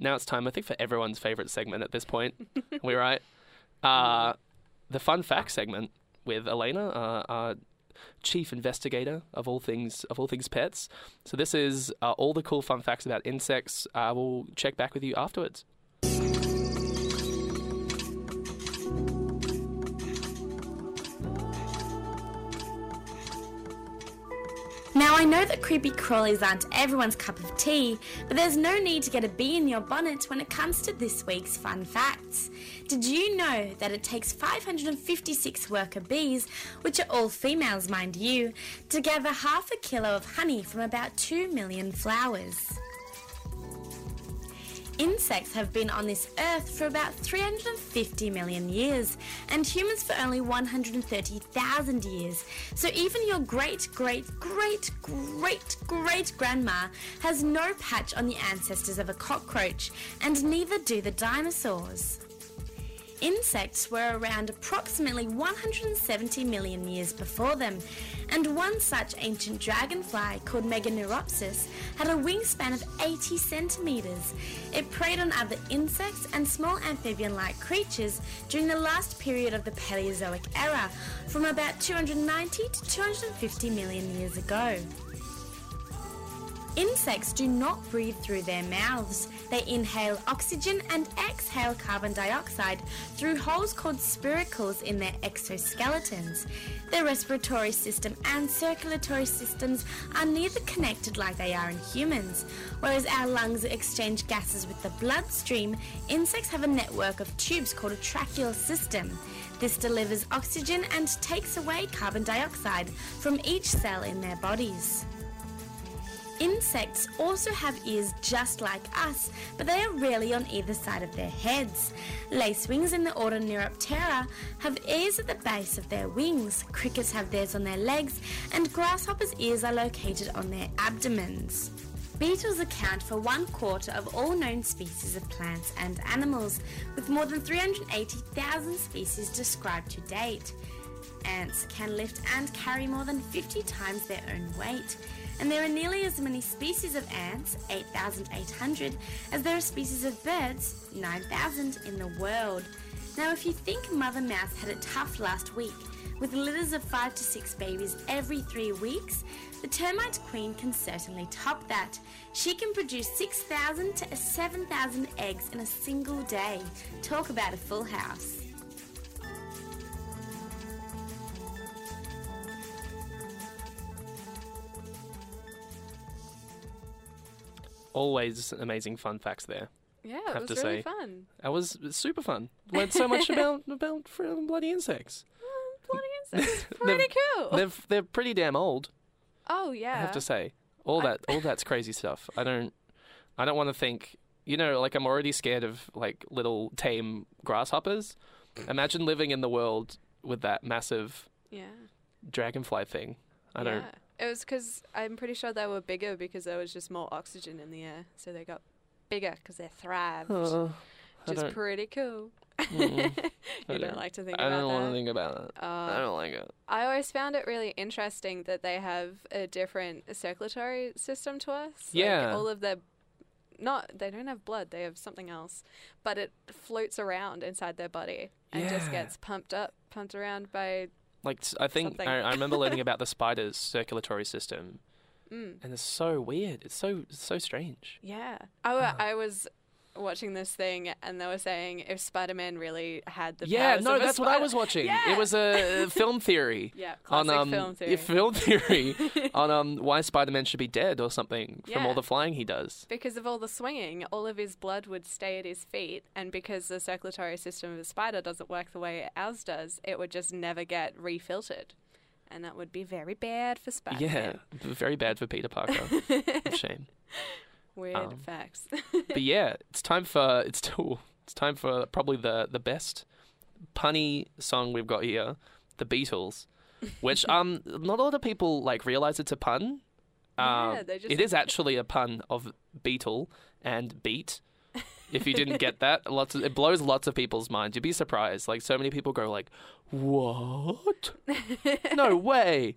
now it's time, I think, for everyone's favourite segment at this point. Are we right? The fun fact segment with Alayna, our chief investigator of all things pets. So this is all the cool fun facts about insects. We'll check back with you afterwards. Now, I know that creepy-crawlies aren't everyone's cup of tea, but there's no need to get a bee in your bonnet when it comes to this week's fun facts. Did you know that it takes 556 worker bees, which are all females, mind you, to gather half a kilo of honey from about 2 million flowers? Insects have been on this earth for about 350 million years and humans for only 130,000 years. So even your great-great-great-great-great-grandma has no patch on the ancestors of a cockroach, and neither do the dinosaurs. Insects were around approximately 170 million years before them, and one such ancient dragonfly called Meganeuropsis had a wingspan of 80 centimetres. It preyed on other insects and small amphibian-like creatures during the last period of the Paleozoic Era, from about 290 to 250 million years ago. Insects do not breathe through their mouths. They inhale oxygen and exhale carbon dioxide through holes called spiracles in their exoskeletons. Their respiratory system and circulatory systems are neither connected like they are in humans. Whereas our lungs exchange gases with the bloodstream, insects have a network of tubes called a tracheal system. This delivers oxygen and takes away carbon dioxide from each cell in their bodies. Insects also have ears just like us, but they are rarely on either side of their heads. Lacewings in the order Neuroptera have ears at the base of their wings, crickets have theirs on their legs, and grasshoppers' ears are located on their abdomens. Beetles account for 1/4 of all known species of plants and animals, with more than 380,000 species described to date. Ants can lift and carry more than 50 times their own weight. And there are nearly as many species of ants, 8,800, as there are species of birds, 9,000, in the world. Now, if you think Mother Mouse had it tough last week, with litters of 5 to 6 babies every 3 weeks, the termite queen can certainly top that. She can produce 6,000 to 7,000 eggs in a single day. Talk about a full house. Always amazing fun facts there. Yeah, it was really fun. That was super fun. Learned so much about bloody insects. Well, bloody insects. Pretty cool. They're pretty damn old. Oh yeah. I have to say, all that's crazy stuff. I don't want to think. You know, like I'm already scared of like little tame grasshoppers. Imagine living in the world with that massive dragonfly thing. I don't. It was because I'm pretty sure they were bigger because there was just more oxygen in the air. So they got bigger because they thrived, which is pretty cool. You don't like to think about that. I don't want to think about it. I don't like it. I always found it really interesting that they have a different circulatory system to us. Yeah. Like all of their... they don't have blood. They have something else, but it floats around inside their body and just gets pumped around by... Like, I think I remember learning about the spider's circulatory system, and it's so weird. It's so strange. Yeah. I was watching this thing, and they were saying if Spider-Man really had the powers of a that's what I was watching. Yeah. It was a film theory. Film theory on why Spider-Man should be dead or something from all the flying he does. Because of all the swinging, all of his blood would stay at his feet, and because the circulatory system of a spider doesn't work the way ours does, it would just never get refiltered. And that would be very bad for Spider-Man. Yeah, very bad for Peter Parker. Shame. Weird facts. But it's time for probably the best punny song we've got here, The Beatles, which not a lot of people like realize it's a pun. It is actually a pun of beetle and beat. If you didn't get that, it blows lots of people's minds. You'd be surprised. Like so many people go like, "What? No way."